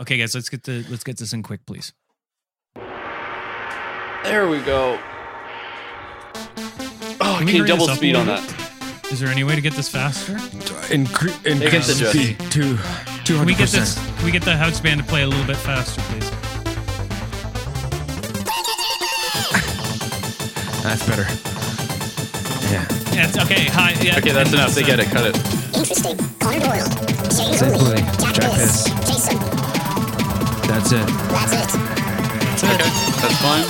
Okay, guys, let's get this in quick, please. There we go. Oh, can you double speed on that? Is there any way to get this faster? Increase the speed to 200%. Can we get the house band to play a little bit faster, please? That's better. Yeah. It's okay. Hi. Yeah. Okay, that's enough. They get it. Cut it. Interesting. Connor Doyle. Jack Piss. Jason. That's it. Okay. That's fine.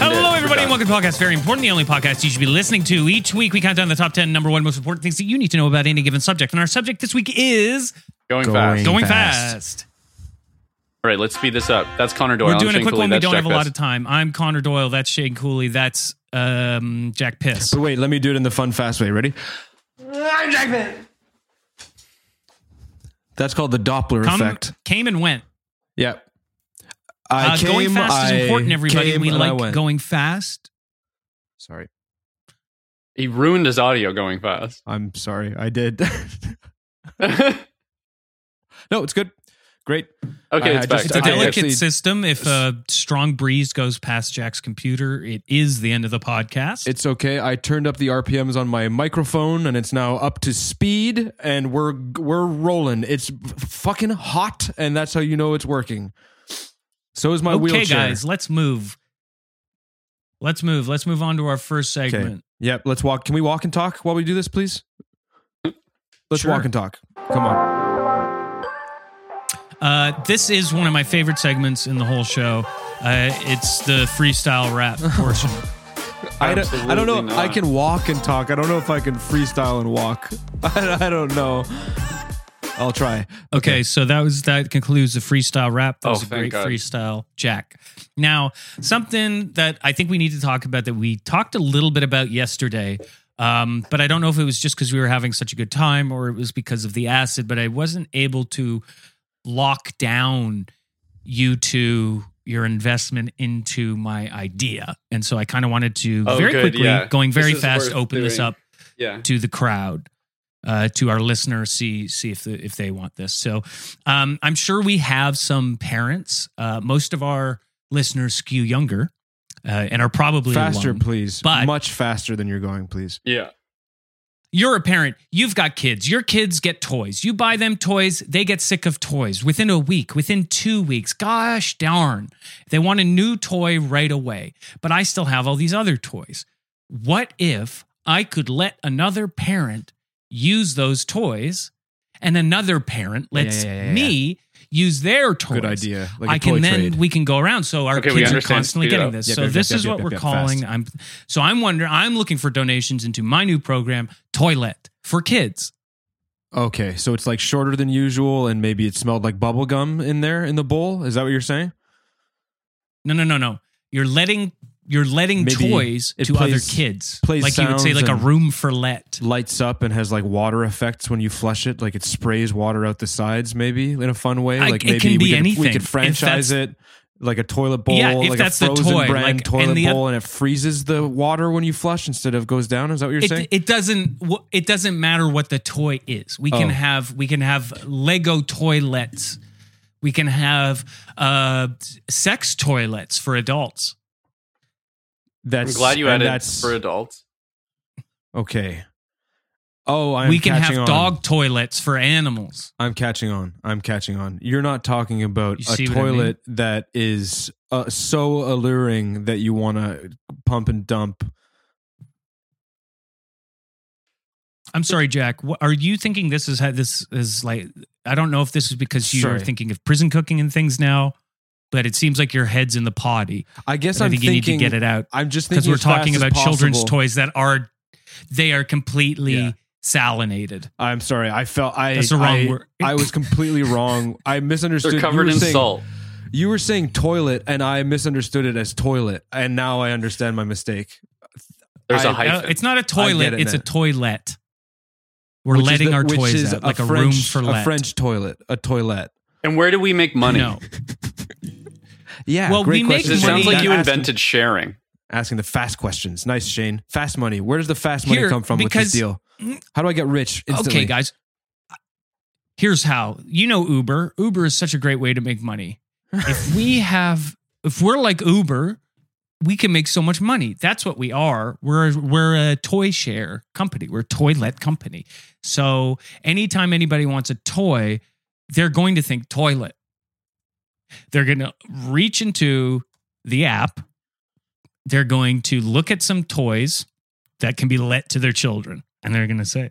Hello, everybody, and welcome to Podcast Very Important, the only podcast you should be listening to. Each week, we count down the top 10 number one most important things that you need to know about any given subject. And our subject this week is... Going fast. All right, let's speed this up. That's Connor Doyle. We're doing a quick one. We don't have a lot of time. I'm Connor Doyle. That's Shane Cooley. That's Jack Piss. But wait, let me do it in the fun, fast way. Ready? I'm Jack Piss. That's called the Doppler effect. Came and went. Yep. Going fast is important, everybody. We like going fast. Sorry. He ruined his audio going fast. I'm sorry. I did. No, it's good. Great. Okay, it's back. It's a delicate system. If a strong breeze goes past Jack's computer, it is the end of the podcast. It's okay. I turned up the RPMs on my microphone, and it's now up to speed, and we're rolling. It's fucking hot, and that's how you know it's working. So is my wheelchair. Okay, guys, let's move. Let's move on to our first segment. Okay. Yep, let's walk. Can we walk and talk while we do this, please? Let's walk and talk. Come on. This is one of my favorite segments in the whole show. It's the freestyle rap portion. I don't know. Not. I can walk and talk. I don't know if I can freestyle and walk. I don't know. I'll try. Okay, so that concludes the freestyle rap. That was a great freestyle, Jack. Now, something that I think we need to talk about that we talked a little bit about yesterday, but I don't know if it was just because we were having such a good time or it was because of the acid, but I wasn't able to lock down you to your investment into my idea. And so I kind of wanted to open this up to the crowd. To our listeners, see if they want this. So I'm sure we have some parents. Most of our listeners skew younger and are probably faster, alone, please. But much faster than you're going, please. Yeah. You're a parent. You've got kids. Your kids get toys. You buy them toys. They get sick of toys within a week, within 2 weeks. Gosh darn. They want a new toy right away. But I still have all these other toys. What if I could let another parent use those toys, and another parent lets me use their toys. Good idea. Like I can then trade. We can go around. So our kids are constantly getting this. This is what we're calling. Fast. I'm wondering. I'm looking for donations into my new program, Toilet for Kids. Okay, so it's like shorter than usual, and maybe it smelled like bubble gum in there in the bowl. Is that what you're saying? No. You're letting maybe toys to other kids. Like you would say, like a room for let. Lights up and has like water effects when you flush it. Like it sprays water out the sides, maybe in a fun way. Like we could franchise it like a toilet bowl, like a Frozen brand toilet bowl, and it freezes the water when you flush instead of goes down. Is that what you're saying? It doesn't matter what the toy is. We can have Lego toilets. We can have sex toilets for adults. I'm glad you added for adults. Okay. Oh, we can have dog toilets for animals. I'm catching on. You're not talking about a toilet that is so alluring that you want to pump and dump. I'm sorry, Jack. Are you thinking this is like? I don't know if this is because you're thinking of prison cooking and things now. But it seems like your head's in the potty. I guess I'm thinking you need to get it out. I'm just thinking because we're talking about children's toys that are completely salinated. I'm sorry. That's the wrong word. I was completely wrong. I misunderstood. They're covered in salt. You were saying toilet, and I misunderstood it as toilet, and now I understand my mistake. There's a hyphen. It's not a toilet. It's a toilet. We're letting our toys out, like a room for let. A French toilet, a toilet. And where do we make money? No. Yeah, well, great question. It sounds like you invented sharing. Asking the fast questions. Nice, Shane. Fast money. Where does the fast money come from with this deal? How do I get rich instantly? Okay, guys. here's how. You know, Uber is such a great way to make money. If we're like Uber, we can make so much money. That's what we are. We're a toy share company. We're a toilet company. So anytime anybody wants a toy, they're going to think toilet. They're going to reach into the app. They're going to look at some toys that can be let to their children. And they're going to say,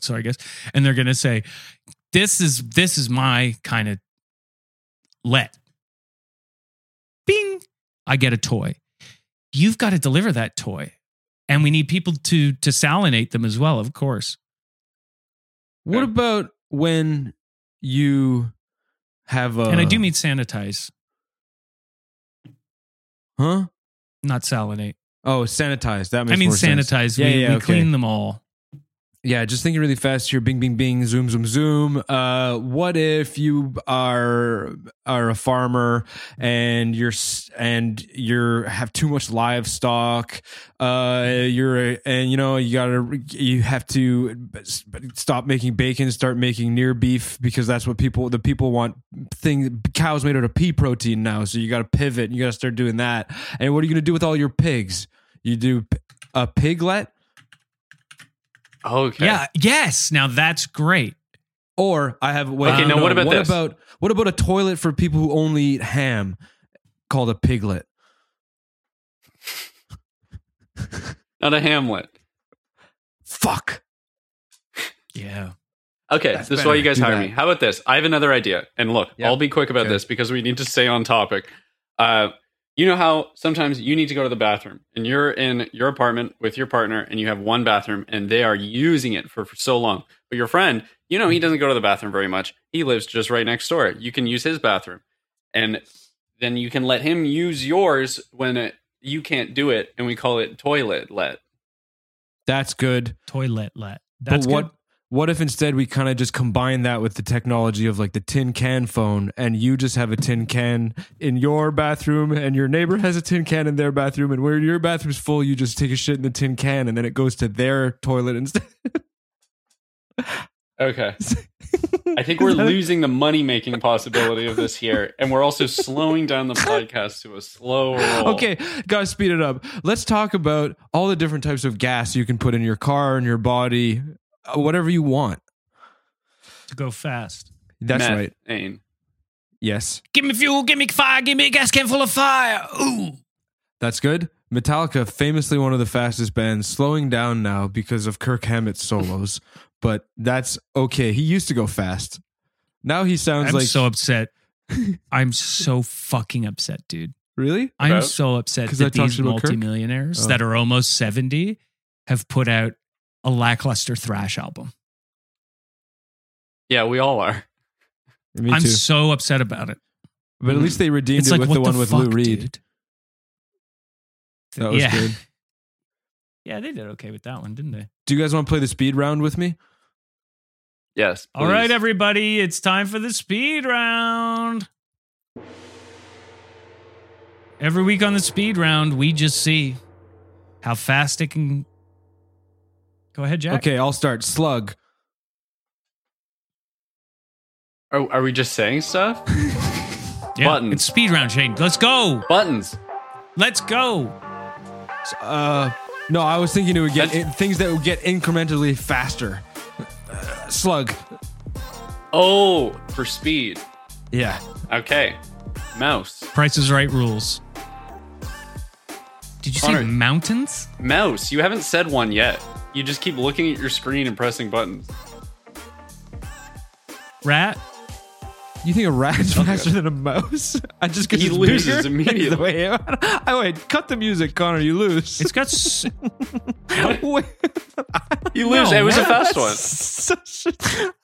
sorry, guys. And they're going to say, this is my kind of let. Bing, I get a toy. You've got to deliver that toy. And we need people to salinate them as well, of course. What about when you have a... And I do mean sanitize. Huh? Not salinate. Oh, sanitize. That makes more sense. I mean sanitize. We clean them all. Yeah, just thinking really fast here. Bing, bing, bing. Zoom, zoom, zoom. What if you are a farmer and you have too much livestock? You have to stop making bacon, start making near beef because that's what the people want. Cows made out of pea protein now, so you got to pivot. And you got to start doing that. And what are you going to do with all your pigs? You do a piglet. Okay. Yeah. Yes. Now that's great. Or I have. Wait, okay. Now what about this? What about a toilet for people who only eat ham, called a piglet? Not a hamlet. Fuck. Yeah. Okay. That's this better. Is why you guys hire me. How about this? I have another idea. And look, yep. I'll be quick about this because we need to stay on topic. You know how sometimes you need to go to the bathroom and you're in your apartment with your partner and you have one bathroom and they are using it for so long. But your friend, you know, he doesn't go to the bathroom very much. He lives just right next door. You can use his bathroom and then you can let him use yours when you can't do it. And we call it toilet let. That's good. Toilet let. That's good. What if instead we kind of just combine that with the technology of like the tin can phone and you just have a tin can in your bathroom and your neighbor has a tin can in their bathroom and where your bathroom's full, you just take a shit in the tin can and then it goes to their toilet instead. Okay. I think we're losing the money-making possibility of this here. And we're also slowing down the podcast to a slow roll. Okay, gotta speed it up. Let's talk about all the different types of gas you can put in your car and your body. Whatever you want to go fast. That's methane. Right. Aim. Yes. Give me fuel. Give me fire. Give me a gas can full of fire. Ooh. That's good. Metallica, famously one of the fastest bands, slowing down now because of Kirk Hammett's solos, but that's okay. He used to go fast. Now he sounds I'm so upset. I'm so fucking upset, dude. Really? I'm so upset that these multimillionaires that are almost 70 have put out a lackluster thrash album. Yeah, we all are. I'm so upset about it. But at least they redeemed it with the one with Lou Reed. Dude. That was good. Yeah, they did okay with that one, didn't they? Do you guys want to play the speed round with me? Yes. Please. All right, everybody. It's time for the speed round. Every week on the speed round, we just see how fast it can... Go ahead, Jack. Okay, I'll start. Slug. Are we just saying stuff? Yeah, buttons. It's speed round, Shane. Let's go. Buttons. Let's go. No, I was thinking it would get things that would get incrementally faster. Slug. Oh, for speed. Yeah. Okay. Mouse. Price is Right rules. Did you say mountains? Mouse. You haven't said one yet. You just keep looking at your screen and pressing buttons. Rat? You think a rat's faster than a mouse? I just he loses immediately. Way I wait. Cut the music, Connor. You lose. It's got. You lose. No, it was a fast one.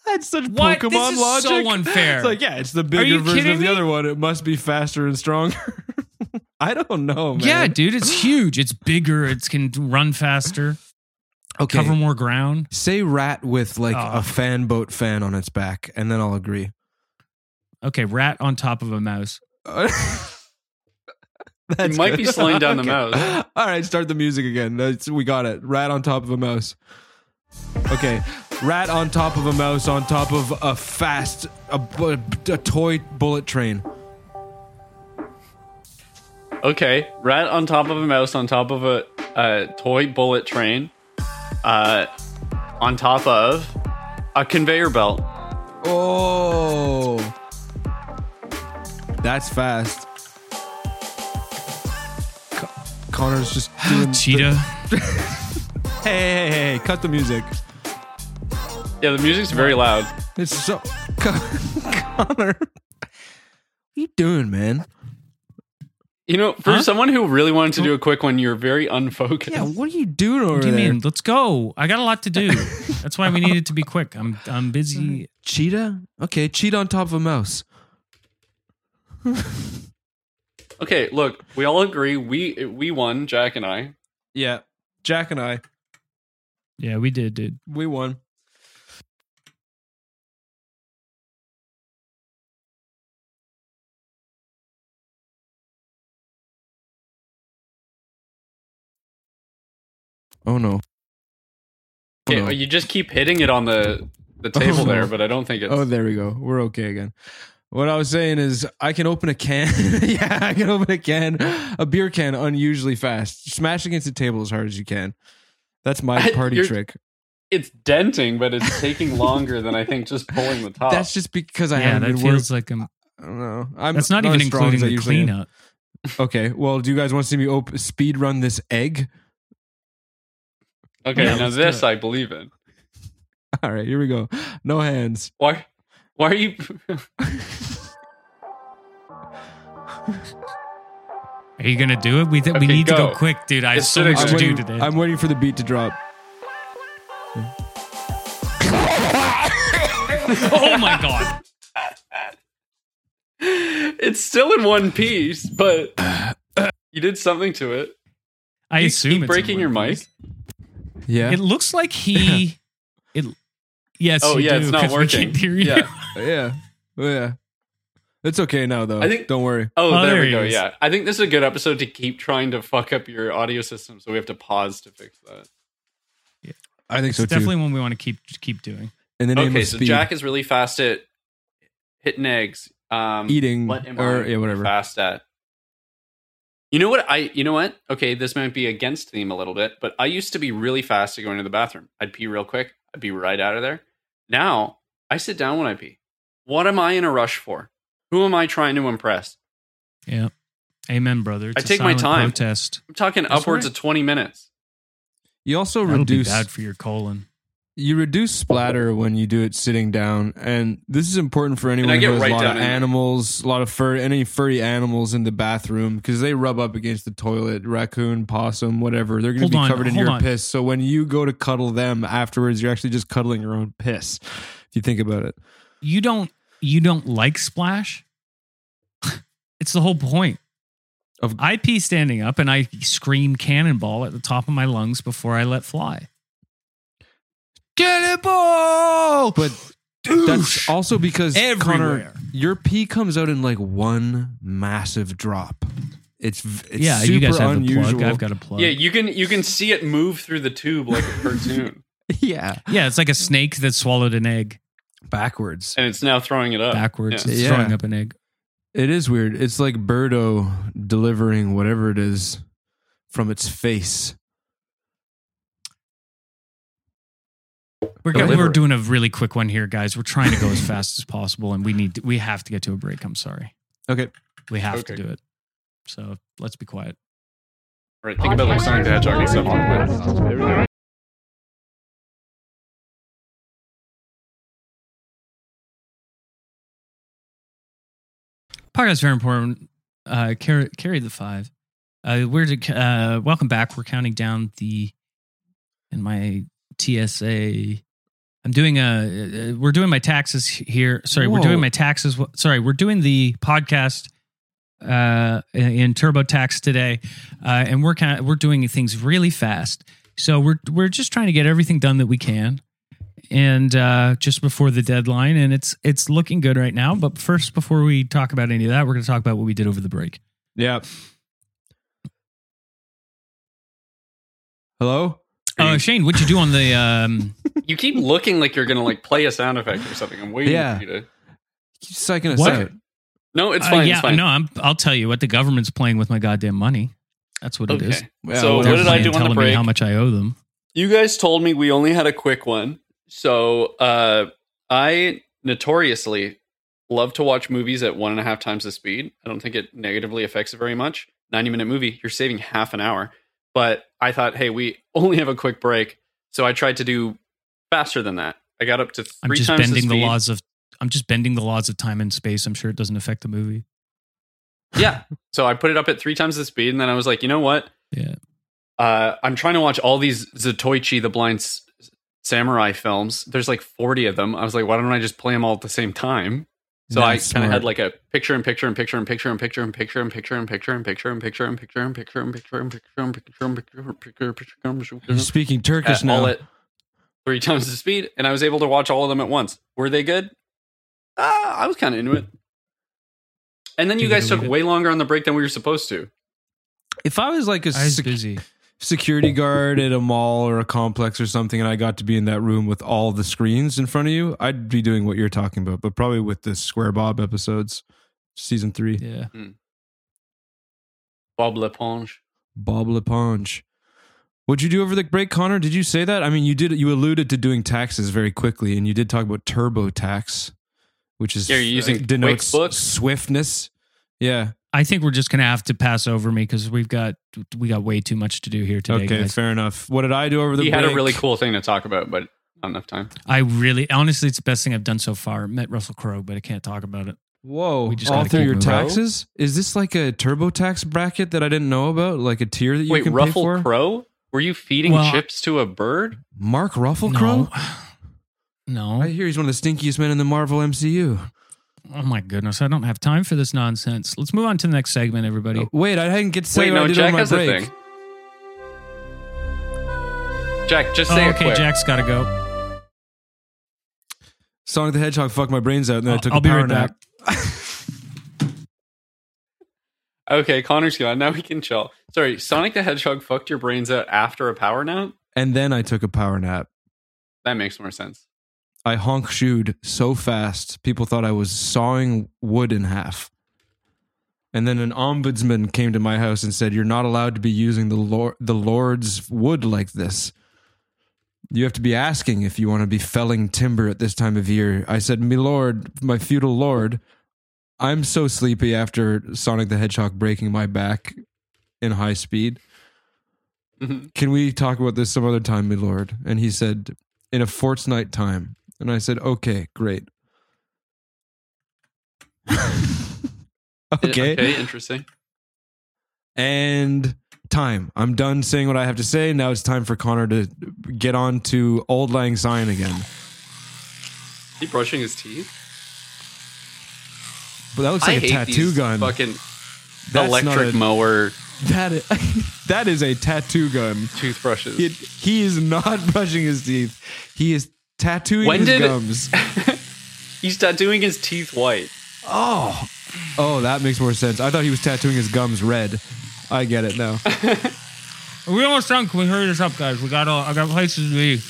That's such what? Pokemon this is logic. So unfair. It's like it's the bigger version of the other one. It must be faster and stronger. I don't know, man. Yeah, dude, it's huge. It's bigger. It can run faster. Okay. Cover more ground. Say rat with a fan boat fan on its back, and then I'll agree. Okay, rat on top of a mouse. It might be slowing down the mouse. All right, start the music again. We got it. Rat on top of a mouse. Okay. Rat on top of a mouse on top of a toy bullet train. Okay, rat on top of a mouse on top of a toy bullet train, on top of a conveyor belt. Oh, that's fast. Connor's just doing cheetah. Hey, cut the music. Yeah, the music's very loud. It's so Connor. What are you doing, man? You know, for someone who really wanted to do a quick one, you're very unfocused. Yeah, what are you doing over there? What do you mean? Let's go. I got a lot to do. That's why we needed to be quick. I'm busy. Cheetah? Okay, cheat on top of a mouse. Okay, look, we all agree. We won, Jack and I. Yeah, Jack and I. Yeah, we did, dude. We won. Oh no. Okay, you just keep hitting it on the table there, but I don't think it's... Oh, there we go. We're okay again. What I was saying is I can open a can. Yeah, I can open a can. A beer can unusually fast. Smash against the table as hard as you can. That's my party trick. It's denting, but it's taking longer than I think just pulling the top. That's just because I haven't been working. Yeah, that feels like I don't know. That's not even including the cleanup. Okay, well, do you guys want to see me speed run this egg? Okay, yeah, now this I believe in. All right, here we go. No hands. Why are you... Are you going to do it? We need to go quick, dude. I have so much to do today. I'm waiting for the beat to drop. Oh my God. It's still in one piece, but you did something to it. I assume keep it's breaking your mic. Yeah. It looks like he... Yes, oh, yeah, do, it's not working. Yeah. It's okay now, though. Don't worry. Oh, there we go, yeah. I think this is a good episode to keep trying to fuck up your audio system, so we have to pause to fix that. Yeah, I think so, too. It's definitely one we want to keep doing. Okay, so Jack is really fast at hitting eggs. Eating, or yeah, whatever. Fast at. You know what? Okay, this might be against theme a little bit, but I used to be really fast at going to the bathroom. I'd pee real quick. I'd be right out of there. Now, I sit down when I pee. What am I in a rush for? Who am I trying to impress? Yeah. Amen, brother. I take my time. Protest. I'm talking upwards of 20 minutes. You also reduce... That'll be bad for your colon. You reduce splatter when you do it sitting down. And this is important for anyone who has a lot of animals, a lot of any furry animals in the bathroom, because they rub up against the toilet, raccoon, possum, whatever. They're going to be covered in your piss. So when you go to cuddle them afterwards, you're actually just cuddling your own piss. If you think about it. You don't like splash? It's the whole point. I pee standing up and I scream cannonball at the top of my lungs before I let fly. Cannonball! But that's also because, Connor, your pee comes out in like one massive drop. It's yeah, super you guys have unusual. A plug. I've got a plug. Yeah, you can see it move through the tube like a cartoon. Yeah, it's like a snake that swallowed an egg. Backwards. And it's now throwing it up. Backwards. Yeah. It's throwing up an egg. It is weird. It's like Birdo delivering whatever it is from its face. We're doing a really quick one here, guys. We're trying to go as fast as possible, and we have to get to a break. I'm sorry. Okay. We have to do it. So let's be quiet. All right. Think about like Sonic the Hedgehog and stuff on it. Podcast is very important. Carry the five. Welcome back. We're counting down my TSA. We're doing my taxes here. Sorry, Whoa. We're doing my taxes. Sorry, we're doing the podcast in TurboTax today, and we're doing things really fast. So we're just trying to get everything done that we can, and just before the deadline. And it's looking good right now. But first, before we talk about any of that, we're going to talk about what we did over the break. Yeah. Hello. Shane, what'd you do on the... You keep looking like you're going to like play a sound effect or something. I'm waiting for you to... Just like in a second. No, it's fine. Yeah, it's fine. No, I'll tell you what. The government's playing with my goddamn money. That's what it is. Yeah, so what did I do on the break? How much I owe them. You guys told me we only had a quick one. So I notoriously love to watch movies at 1.5 times the speed. I don't think it negatively affects it very much. 90-minute movie, you're saving half an hour. But I thought, hey, we only have a quick break. So I tried to do faster than that. I got up to 3 times the speed. I'm just bending the laws of time and space. I'm sure it doesn't affect the movie. Yeah. So I put it up at 3 times the speed. And then I was like, you know what? Yeah. I'm trying to watch all these Zatoichi, the Blind Samurai films. There's like 40 of them. I was like, why don't I just play them all at the same time? So I kind of had like a picture and picture and picture and picture and picture and picture and picture and picture and picture and picture and picture and picture and picture and picture and picture and picture and picture. Speaking Turkish now. All at 3 times the speed. And I was able to watch all of them at once. Were they good? I was kind of into it. And then you guys took way longer on the break than we were supposed to. If I was like a security guard at a mall or a complex or something, and I got to be in that room with all the screens in front of you, I'd be doing what you're talking about, but probably with the Square Bob episodes, season 3. Yeah. Mm. Bob Leponge. What'd you do over the break, Connor? Did you say that? I mean, you did. You alluded to doing taxes very quickly, and you did talk about TurboTax, which is you're using denotes QuickBooks swiftness. Yeah. I think we're just going to have to pass over me because we got way too much to do here today. Okay, guys. Fair enough. What did I do over the break? He had a really cool thing to talk about, but not enough time. Honestly, it's the best thing I've done so far. Met Russell Crowe, but I can't talk about it. Whoa, all through your taxes? Is this like a TurboTax bracket that I didn't know about? Like a tier that you can pay for? Wait, Russell Crowe? Were you feeding chips to a bird? Mark Russell Crowe? No. I hear he's one of the stinkiest men in the Marvel MCU. Oh my goodness, I don't have time for this nonsense. Let's move on to the next segment, everybody. Wait, I didn't get to say what I did on my break. Jack, just say it quick. Okay, Jack's got to go. Sonic the Hedgehog fucked my brains out, and then I took a power nap. Okay, Connor's gone. Now we can chill. Sorry, Sonic the Hedgehog fucked your brains out after a power nap? And then I took a power nap. That makes more sense. I honk-shooed so fast, people thought I was sawing wood in half. And then an ombudsman came to my house and said, you're not allowed to be using the Lord's wood like this. You have to be asking if you want to be felling timber at this time of year. I said, me lord, my feudal lord, I'm so sleepy after Sonic the Hedgehog breaking my back in high speed. Mm-hmm. Can we talk about this some other time, me lord? And he said, in a fortnight time. And I said, okay, great. Okay. Okay, interesting. And time. I'm done saying what I have to say. Now it's time for Connor to get on to Auld Lang Syne again. Is he brushing his teeth? But that looks like a tattoo gun. Fucking electric mower. That is a tattoo gun. Toothbrushes. He is not brushing his teeth. He is tattooing his gums. He's tattooing his teeth white. Oh, that makes more sense. I thought he was tattooing his gums red. I get it now. We almost done. Can we hurry this up, guys? I got places to be.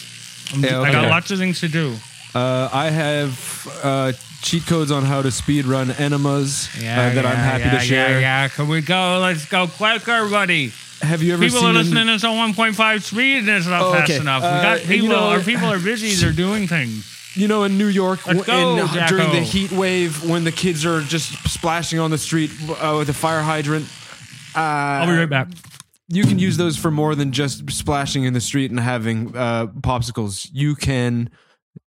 I got lots of things to do. I have cheat codes on how to speed run enemas that I'm happy to share. Yeah, can we go? Let's go quick, everybody. Have you ever people seen... People are listening to this on 1.5 speed and it's not fast enough. Our people are busy. They're doing things. You know, in New York, during the heat wave, when the kids are just splashing on the street with a fire hydrant... I'll be right back. You can use those for more than just splashing in the street and having popsicles. You can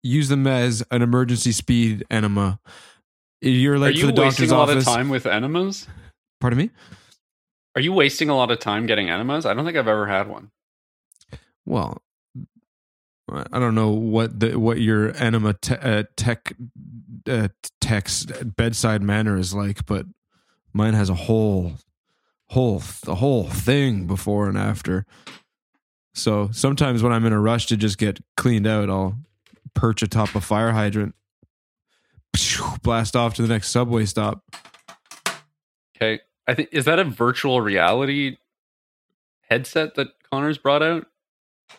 use them as an emergency speed enema. You're late to the doctor's office. Are you wasting a lot of time with enemas? Pardon me? Are you wasting a lot of time getting enemas? I don't think I've ever had one. Well, I don't know what your enema tech's bedside manner is like, but mine has a whole thing before and after. So sometimes when I'm in a rush to just get cleaned out, I'll perch atop a fire hydrant, blast off to the next subway stop. Okay. I think, is that a virtual reality headset that Connor's brought out?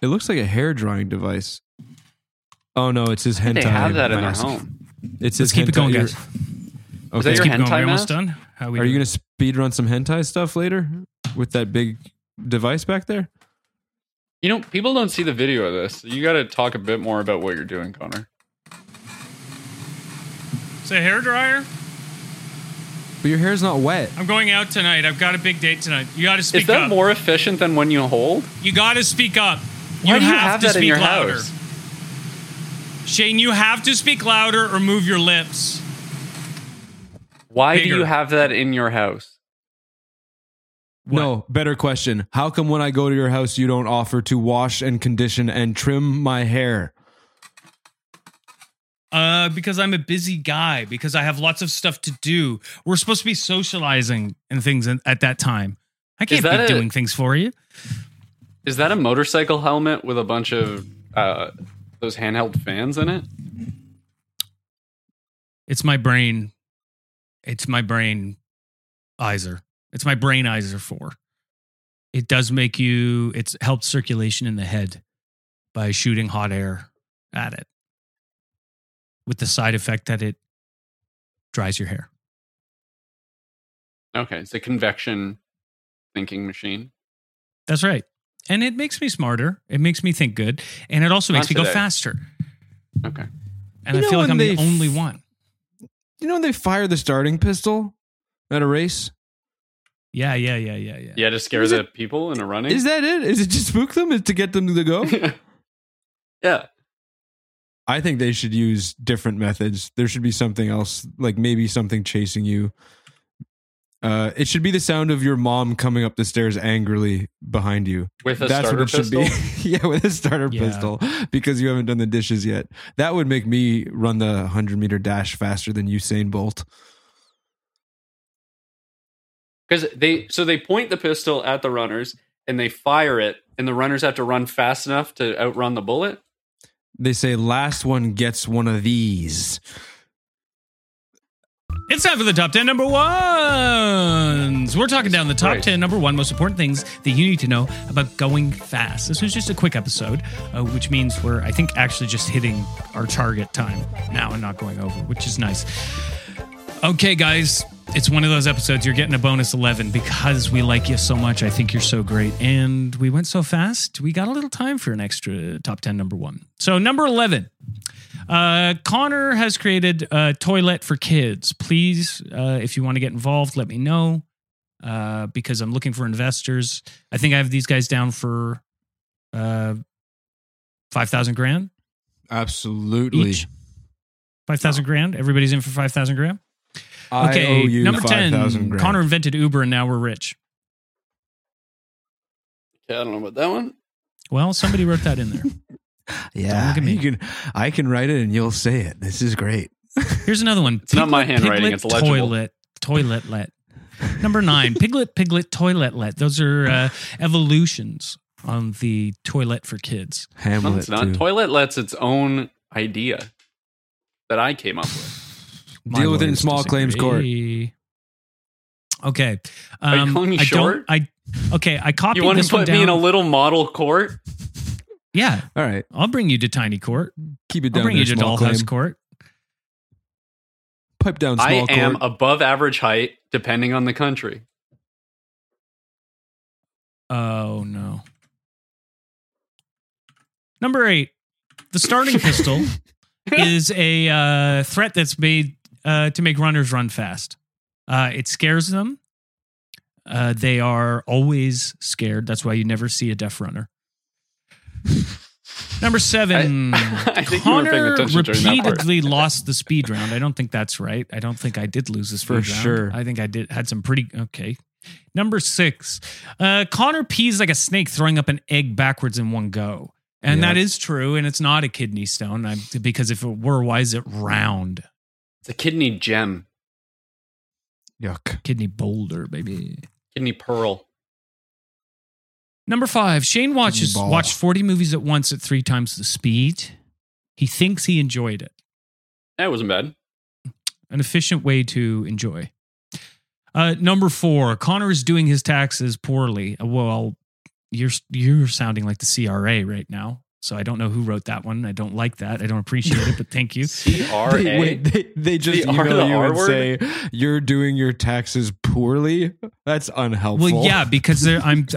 It looks like a hair drying device. Oh no, it's his hentai. They have that in their home. Let's keep it going, guys. Okay, is that your hentai going. Almost done. Are you going to speed run some hentai stuff later with that big device back there? You know, people don't see the video of this. So you got to talk a bit more about what you're doing, Connor. It's a hairdryer. But your hair's not wet. I'm going out tonight. I've got a big date tonight. You got to speak up. Is that more efficient than when you hold? You got to speak up. Why do you have that in your louder. House? Shane, you have to speak louder or move your lips. Why do you have that in your house? What? No, better question. How come when I go to your house, you don't offer to wash and condition and trim my hair? Because I'm a busy guy, because I have lots of stuff to do. We're supposed to be socializing and things at that time. I can't be doing things for you. Is that a motorcycle helmet with a bunch of those handheld fans in it? It's my brainizer 4. It does make you... It's helps circulation in the head by shooting hot air at it, with the side effect that it dries your hair. Okay, it's a convection thinking machine. That's right. And it makes me smarter. It makes me think good. And it also makes me go faster. Okay. And I feel like I'm the only one. You know when they fire the starting pistol at a race? Yeah. Yeah, to scare the people in a running? Is that it? Is it to spook them? Is it to get them to go? Yeah. I think they should use different methods. There should be something else, like maybe something chasing you. It should be the sound of your mom coming up the stairs angrily behind you. That's what it should be. Yeah, with a starter pistol, because you haven't done the dishes yet. That would make me run the 100-meter dash faster than Usain Bolt. Because they point the pistol at the runners and they fire it, and the runners have to run fast enough to outrun the bullet. They say last one gets one of these. It's time for the top 10 number ones. We're talking down the top 10 number one most important things that you need to know about going fast. This was just a quick episode, which means we're, I think, actually just hitting our target time now and not going over, which is nice. Okay, guys. It's one of those episodes you're getting a bonus 11 because we like you so much. I think you're so great. And we went so fast, we got a little time for an extra top 10 number one. So number 11, Connor has created a toilet for kids. Please, if you want to get involved, let me know because I'm looking for investors. I think I have these guys down for $5,000 grand. Absolutely. Each. 5,000 grand. Everybody's in for 5,000 grand. Okay, number 10, Connor invented Uber and now we're rich. Yeah, I don't know about that one. Well, somebody wrote that in there. Yeah, look at me. I can write it and you'll say it. This is great. Here's another one. It's not my handwriting, it's legible. Toiletlet. Number 9, Piglet, Toiletlet. Those are evolutions on the toilet for kids. Hamlet, it's not. Toiletlet's its own idea that I came up with. Deal with it in small claims court. Okay. Are you calling me short? I copied this one down. You want to put me in a little model court? Yeah. All right. I'll bring you to tiny court. Keep it down. I'll bring you to dollhouse court. Pipe down small court. I am above average height, depending on the country. Oh, no. Number 8. The starting pistol is a threat that's made to make runners run fast. It scares them. They are always scared. That's why you never see a deaf runner. Number 7, I think Connor repeatedly lost the speed round. I don't think that's right. I don't think I did lose the speed round. Sure. I think I had some pretty... Okay. Number 6, Connor pees like a snake throwing up an egg backwards in one go. And that is true, and it's not a kidney stone, because if it were, why is it round? It's a kidney gem. Yuck. Kidney boulder, baby. Kidney pearl. Number 5, Shane watched 40 movies at once at 3 times the speed. He thinks he enjoyed it. That wasn't bad. An efficient way to enjoy. Number 4, Connor is doing his taxes poorly. Well, you're sounding like the CRA right now. So I don't know who wrote that one. I don't like that. I don't appreciate it, but thank you. CRA? They just email you and say, you're doing your taxes poorly? That's unhelpful. Well, yeah, because I'm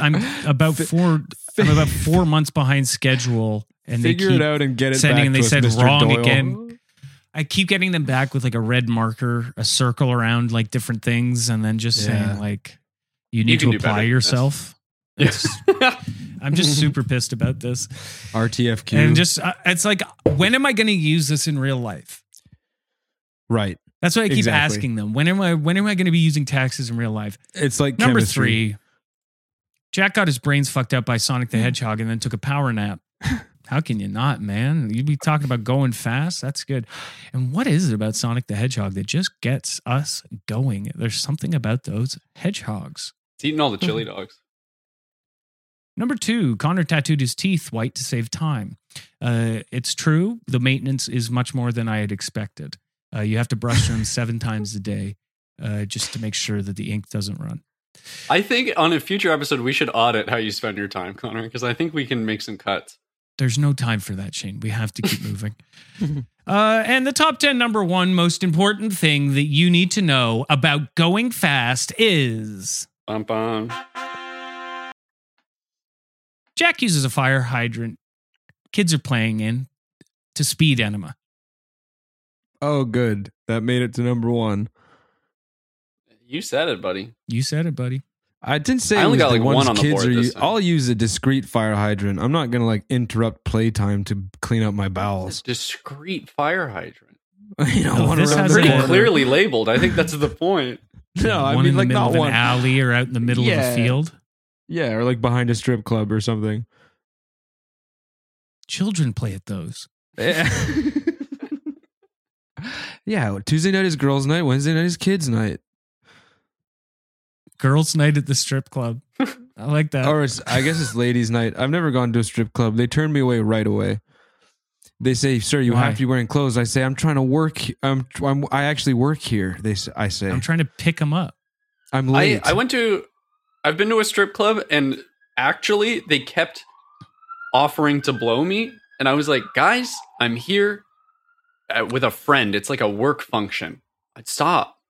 about four months behind schedule. And figure it out and get it back to us, Mr. Doyle. And they said wrong again. I keep getting them back with like a red marker, a circle around like different things, and then just saying like, you need to apply yourself. Yes. I'm just super pissed about this. RTFQ. And just, it's like, when am I going to use this in real life? Right. That's what I keep asking them. When am I going to be using taxes in real life? It's like number chemistry. 3. Jack got his brains fucked up by Sonic the Hedgehog and then took a power nap. How can you not, man? You'd be talking about going fast. That's good. And what is it about Sonic the Hedgehog that just gets us going? There's something about those hedgehogs. It's eating all the chili dogs. Number 2, Connor tattooed his teeth white to save time. It's true. The maintenance is much more than I had expected. You have to brush them 7 times a day just to make sure that the ink doesn't run. I think on a future episode, we should audit how you spend your time, Connor, because I think we can make some cuts. There's no time for that, Shane. We have to keep moving. And the top 10, number 1 most important thing that you need to know about going fast is... Bum-bum. Jack uses a fire hydrant. Kids are playing in to speed enema. Oh, good. That made it to number 1. You said it, buddy. I didn't say I only got like one on the board. I'll use a discrete fire hydrant. I'm not going to like interrupt playtime to clean up my bowels. A discrete fire hydrant. You know, one around the corner. Clearly labeled. I think that's the point. No, I mean like not one in the middle of an alley or out in the middle of a field. Yeah, or like behind a strip club or something. Children play at those. Yeah. Yeah, Tuesday night is girls' night, Wednesday night is kids' night. Girls' night at the strip club. I like that. Or I guess it's ladies' night. I've never gone to a strip club. They turn me away right away. They say, "Sir, you have to be wearing clothes." I say, "I'm trying to work. I actually work here." I say, "I'm trying to pick them up. I'm late." I've been to a strip club and actually they kept offering to blow me. And I was like, guys, I'm here with a friend. It's like a work function. I'd stop.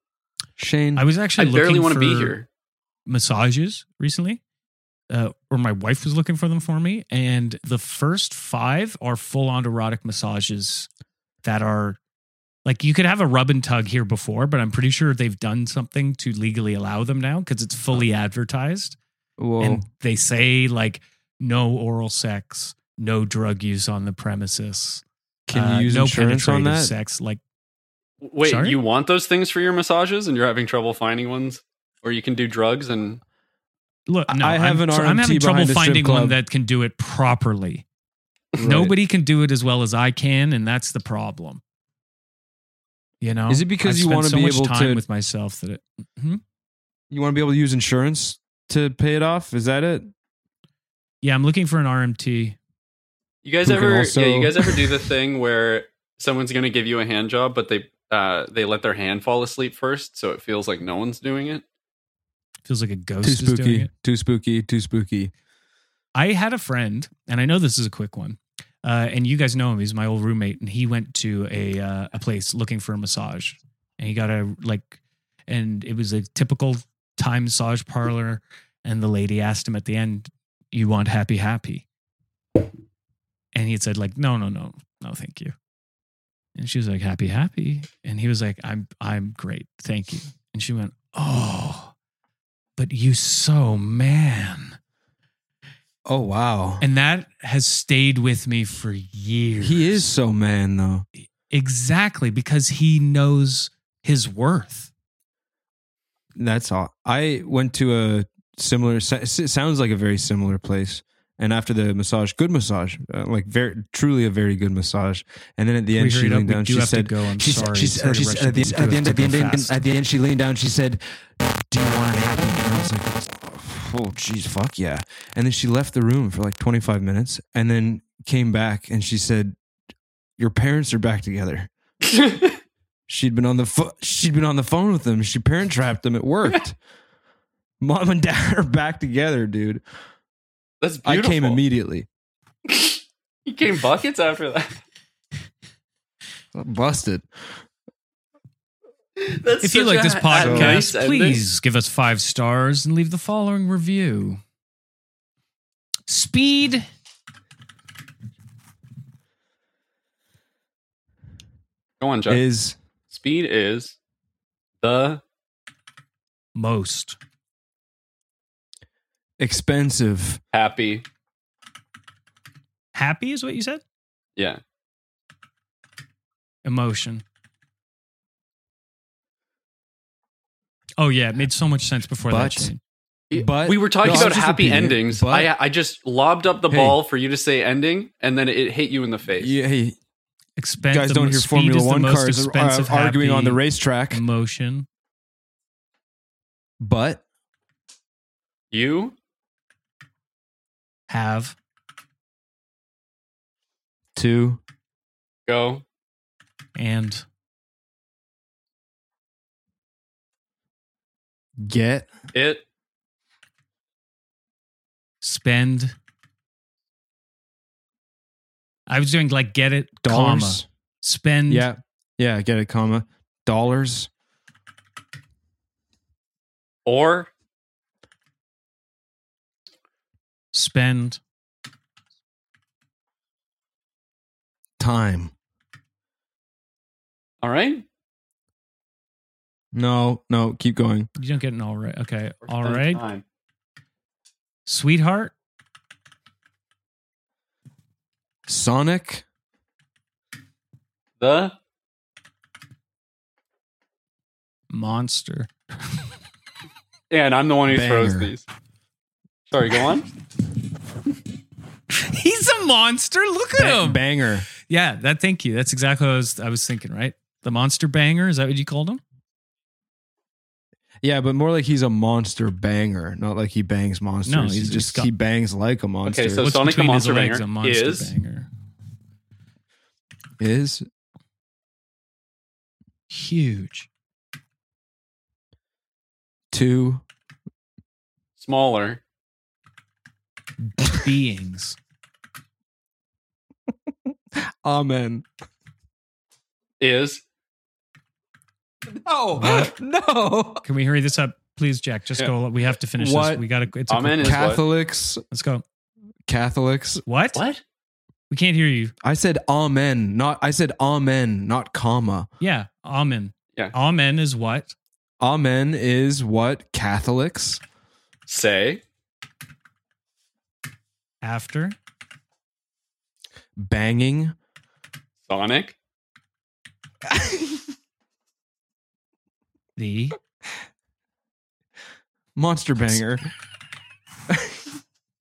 Shane, I was actually barely want to be here. Massages recently, or my wife was looking for them for me. And the first 5 are full on erotic massages that are like you could have a rub and tug here before, but I'm pretty sure they've done something to legally allow them now because it's fully advertised. Whoa. And they say like no oral sex, no drug use on the premises. Can you use insurance on that? Sex, like, wait, sorry? You want those things for your massages and you're having trouble finding ones, or you can do drugs and look. No, I'm having trouble finding one that can do it properly. Right. Nobody can do it as well as I can, and that's the problem. You know, is it because you want to be able to with myself that it, you want to be able to use insurance to pay it off? Is that it? Yeah, I'm looking for an RMT. You guys ever do the thing where someone's going to give you a hand job, but they let their hand fall asleep first, so it feels like no one's doing it. Feels like a ghost is doing it. Too spooky. I had a friend, and I know this is a quick one. And you guys know him. He's my old roommate, and he went to a place looking for a massage, and he got and it was a typical Thai massage parlor. And the lady asked him at the end, "You want happy?" And he had said like, "No, thank you." And she was like, "Happy?" And he was like, "I'm great, thank you." And she went, "Oh, but you so man." Oh, wow. And that has stayed with me for years. He is so man, though. Exactly, because he knows his worth. That's all. I went to a similar, sounds like a very similar place. And after the massage, good massage, like truly a very good massage. And then at the end, she leaned down. She said, at the end, she leaned down. She said, "Do you want it?" And I was like, "Oh, geez, fuck yeah." And then she left the room for like 25 minutes and then came back and she said, "Your parents are back together." She'd been on the phone with them. She parent trapped them. It worked. Mom and dad are back together, dude. That's beautiful. I came immediately. You came buckets after that. Busted. That's if you like this podcast, please give us 5 stars and leave the following review. Speed. Go on, Joe. Speed is the most expensive. Happy. Happy is what you said? Yeah. Emotion. Oh, yeah. It made so much sense before that. But we were talking about happy endings. But, I just lobbed up the ball for you to say ending, and then it hit you in the face. Yeah, hey, you guys don't hear Formula One cars arguing on the racetrack. Emotion. But you have to go and get it. Spend. I was doing like get it, dollars. Comma. Spend. Yeah, get it, comma. Dollars. Or. Spend. Time. All right. No, keep going. You don't get an all right. Okay, all right. Time. Sweetheart. Sonic. The monster. Yeah, and I'm the one who throws these. Sorry, go on. He's a monster. Look at him. Banger. Yeah, thank you. That's exactly what I was thinking, right? The monster banger. Is that what you called him? Yeah, but more like he's a monster banger, not like he bangs monsters. No, he bangs like a monster. Okay, so what's Sonic the Monster Banger is huge. Two smaller beings. Amen. Is. No. Can we hurry this up, please, Jack? Just go. We have to finish this. We gotta. It's a Catholics. What? Let's go. Catholics. What? What? We can't hear you. I said amen. Not comma. Yeah. Amen. Yeah. Amen is what? Amen is what Catholics say after banging Sonic. The monster banger.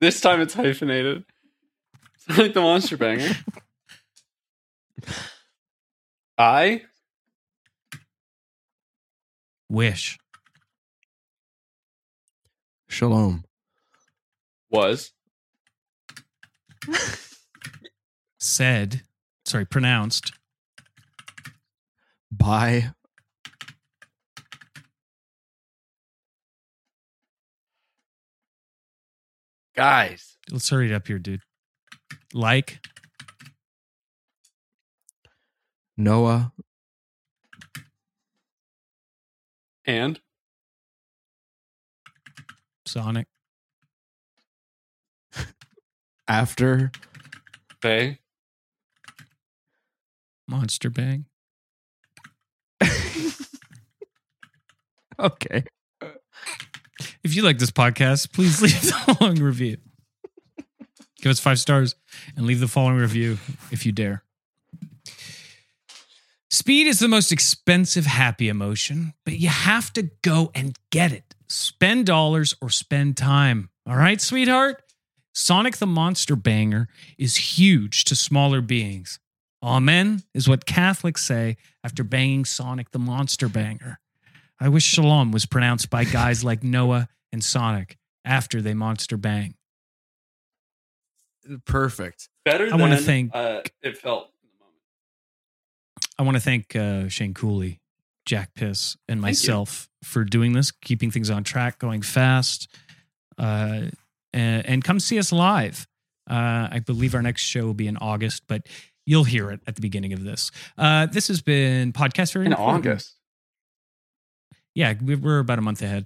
This time it's hyphenated. It's like the monster banger. I wish Shalom was pronounced by guys. Let's hurry it up here, dude. Like Noah and Sonic after they monster bang. Okay. If you like this podcast, please leave the following review. Give us 5 stars and leave the following review if you dare. Speed is the most expensive happy emotion, but you have to go and get it. Spend dollars or spend time. All right, sweetheart? Sonic the Monster Banger is huge to smaller beings. Amen is what Catholics say after banging Sonic the Monster Banger. I wish Shalom was pronounced by guys like Noah and Sonic after they monster bang. Perfect. Better than it felt in the moment. I want to thank Shane Cooley, Jack Piss, and myself for doing this, keeping things on track, going fast. and come see us live. I believe our next show will be in August, but you'll hear it at the beginning of this. This has been Podcast Very Important. In August. Yeah, we're about a month ahead.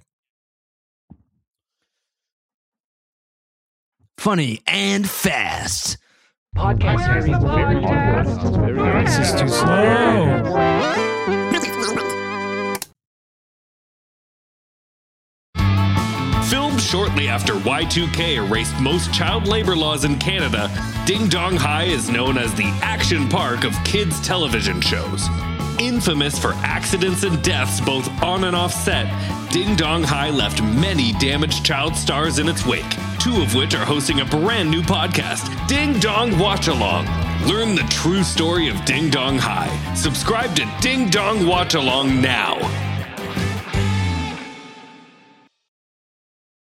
Funny and fast. Podcast Very Important. This is too slow. Filmed shortly after Y2K erased most child labor laws in Canada, Ding Dong High is known as the action park of kids' television shows. Infamous for accidents and deaths both on and off set, Ding Dong High left many damaged child stars in its wake, two of which are hosting a brand new podcast, Ding Dong Watch Along. Learn the true story of Ding Dong High. Subscribe to Ding Dong Watch Along now.